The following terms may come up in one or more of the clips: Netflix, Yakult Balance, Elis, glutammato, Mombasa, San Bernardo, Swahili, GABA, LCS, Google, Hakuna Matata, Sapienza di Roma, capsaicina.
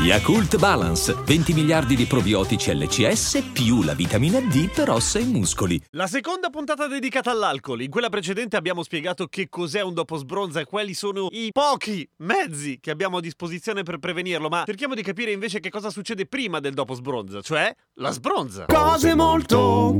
Yakult Balance, 20 miliardi di probiotici LCS più la vitamina D per ossa e muscoli. La seconda puntata dedicata all'alcol. In quella precedente abbiamo spiegato che cos'è un dopo sbronza e quali sono i pochi mezzi che abbiamo a disposizione per prevenirlo, ma cerchiamo di capire invece che cosa succede prima del dopo sbronza, cioè la sbronza. Cose molto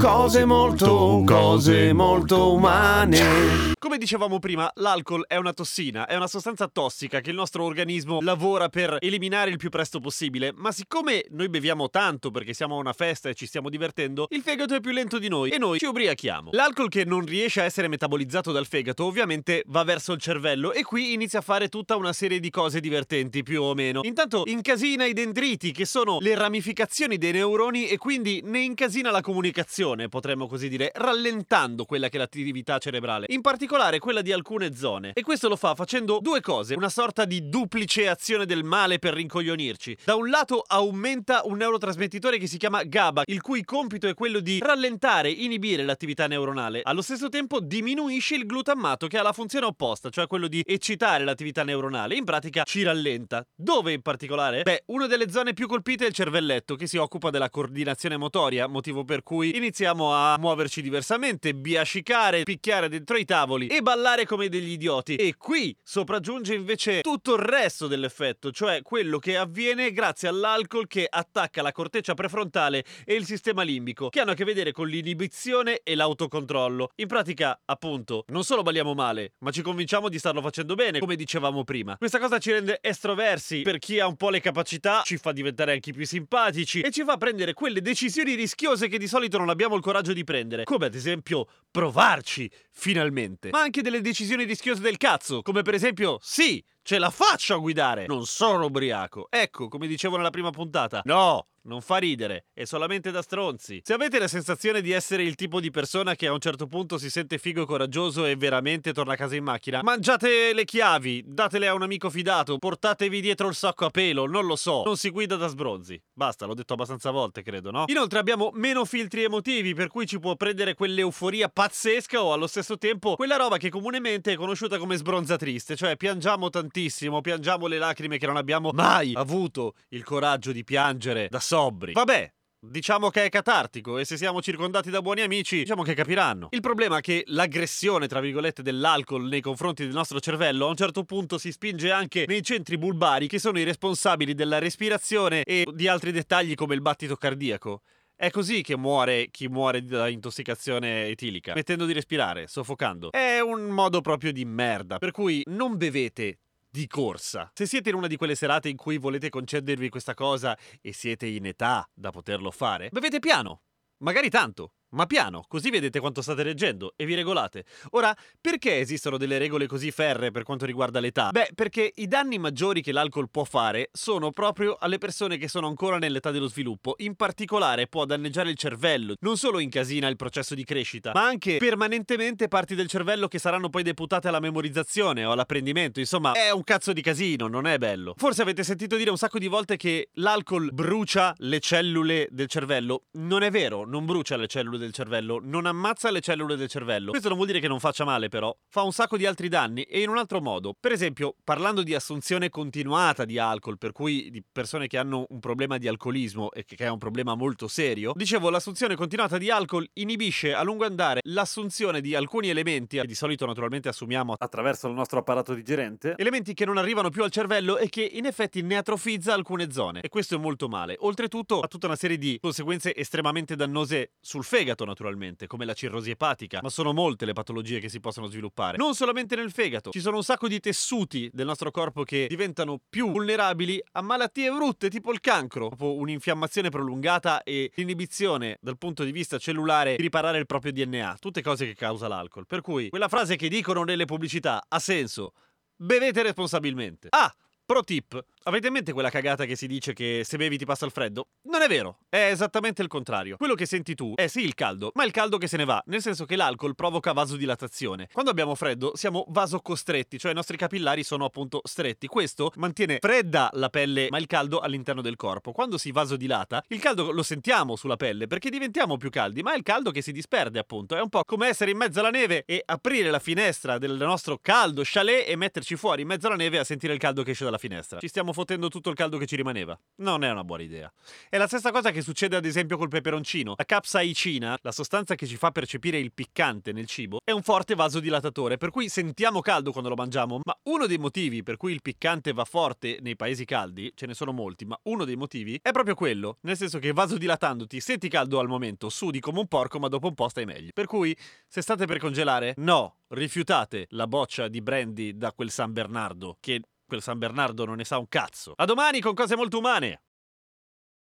umane. Come dicevamo prima, l'alcol è una tossina, è una sostanza tossica che il nostro organismo lavora per eliminare il più presto possibile, ma siccome noi beviamo tanto perché siamo a una festa e ci stiamo divertendo, il fegato è più lento di noi e noi ci ubriachiamo. L'alcol, che non riesce a essere metabolizzato dal fegato, ovviamente va verso il cervello e qui inizia a fare tutta una serie di cose divertenti, più o meno. Intanto incasina i dendriti, che sono le ramificazioni dei neuroni, e quindi ne incasina la comunicazione, potremmo così dire, rallentando quella che è l'attività cerebrale, in particolare quella di alcune zone. E questo lo fa facendo due cose, una sorta di duplice azione del male per rincoglionirci. Da un lato aumenta un neurotrasmettitore che si chiama GABA, il cui compito è quello di rallentare, inibire l'attività neuronale. Allo stesso tempo diminuisce il glutammato, che ha la funzione opposta, cioè quello di eccitare l'attività neuronale. In pratica ci rallenta. Dove in particolare? Beh, una delle zone più colpite è il cervelletto, che si occupa della coordinazione motoria, motivo per cui iniziamo a muoverci diversamente, biascicare, picchiare dentro i tavoli e ballare come degli idioti. E qui sopraggiunge invece tutto il resto dell'effetto, cioè quello che avviene grazie all'alcol, che attacca la corteccia prefrontale e il sistema limbico, che hanno a che vedere con l'inibizione e l'autocontrollo. In pratica, appunto, non solo balliamo male, ma ci convinciamo di starlo facendo bene, come dicevamo prima. Questa cosa ci rende estroversi per chi ha un po' le capacità, ci fa diventare anche più simpatici e ci fa prendere quelle decisioni rischiose che di solito non abbiamo il coraggio di prendere, come ad esempio provarci finalmente, ma anche delle decisioni rischiose del cazzo, come per esempio sì, ce la faccio a guidare, non sono ubriaco. Ecco, come dicevo nella prima puntata, no, non fa ridere, è solamente da stronzi. Se avete la sensazione di essere il tipo di persona che a un certo punto si sente figo e coraggioso e veramente torna a casa in macchina, mangiate le chiavi, datele a un amico fidato, portatevi dietro il sacco a pelo, non lo so, non si guida da sbronzi. Basta, l'ho detto abbastanza volte, credo, no? Inoltre abbiamo meno filtri emotivi, per cui ci può prendere quell'euforia pazzesca o allo stesso tempo quella roba che comunemente è conosciuta come sbronza triste, cioè piangiamo tantissimo, piangiamo le lacrime che non abbiamo mai avuto il coraggio di piangere da soli. Vabbè, diciamo che è catartico, e se siamo circondati da buoni amici, diciamo che capiranno. Il problema è che l'aggressione, tra virgolette, dell'alcol nei confronti del nostro cervello a un certo punto si spinge anche nei centri bulbari, che sono i responsabili della respirazione e di altri dettagli come il battito cardiaco. È così che muore chi muore da intossicazione etilica, smettendo di respirare, soffocando. È un modo proprio di merda, per cui non bevete di corsa. Se siete in una di quelle serate in cui volete concedervi questa cosa e siete in età da poterlo fare, bevete piano, magari tanto, ma piano, così vedete quanto state reggendo e vi regolate. Ora, perché esistono delle regole così ferree per quanto riguarda l'età? Beh, perché i danni maggiori che l'alcol può fare sono proprio alle persone che sono ancora nell'età dello sviluppo. In particolare può danneggiare il cervello, non solo incasina il processo di crescita, ma anche permanentemente parti del cervello che saranno poi deputate alla memorizzazione o all'apprendimento. Insomma, è un cazzo di casino, non è bello. Forse avete sentito dire un sacco di volte che l'alcol brucia le cellule del cervello. Non è vero, non brucia le cellule del cervello, non ammazza le cellule del cervello. Questo non vuol dire che non faccia male, però fa un sacco di altri danni e in un altro modo. Per esempio, parlando di assunzione continuata di alcol, per cui di persone che hanno un problema di alcolismo, e che è un problema molto serio, dicevo, l'assunzione continuata di alcol inibisce a lungo andare l'assunzione di alcuni elementi, che di solito naturalmente assumiamo attraverso il nostro apparato digerente, elementi che non arrivano più al cervello e che in effetti ne atrofizza alcune zone, e questo è molto male. Oltretutto ha tutta una serie di conseguenze estremamente dannose sul fegato, naturalmente, come la cirrosi epatica, ma sono molte le patologie che si possono sviluppare. Non solamente nel fegato, ci sono un sacco di tessuti del nostro corpo che diventano più vulnerabili a malattie brutte, tipo il cancro, dopo un'infiammazione prolungata e l'inibizione dal punto di vista cellulare di riparare il proprio DNA, tutte cose che causa l'alcol. Per cui quella frase che dicono nelle pubblicità ha senso: bevete responsabilmente. Ah, pro tip, Avete in mente quella cagata che si dice che se bevi ti passa il freddo? Non è vero, è esattamente il contrario. Quello che senti tu è sì il caldo, ma il caldo che se ne va, nel senso che l'alcol provoca vasodilatazione. Quando abbiamo freddo siamo vasocostretti, cioè i nostri capillari sono appunto stretti. Questo mantiene fredda la pelle, ma il caldo all'interno del corpo. Quando si vasodilata, il caldo lo sentiamo sulla pelle perché diventiamo più caldi, ma è il caldo che si disperde appunto. È un po' come essere in mezzo alla neve e aprire la finestra del nostro caldo chalet e metterci fuori in mezzo alla neve a sentire il caldo che esce dalla finestra. Ci stiamo fottendo tutto il caldo che ci rimaneva. Non è una buona idea. È la stessa cosa che succede ad esempio col peperoncino. La capsaicina, la sostanza che ci fa percepire il piccante nel cibo, è un forte vasodilatatore, per cui sentiamo caldo quando lo mangiamo. Ma uno dei motivi per cui il piccante va forte nei paesi caldi, ce ne sono molti, ma uno dei motivi è proprio quello, nel senso che vasodilatandoti senti caldo al momento, sudi come un porco, ma dopo un po' stai meglio. Per cui se state per congelare, no, rifiutate la boccia di brandy da quel San Bernardo, che quel San Bernardo non ne sa un cazzo. A domani con cose molto umane!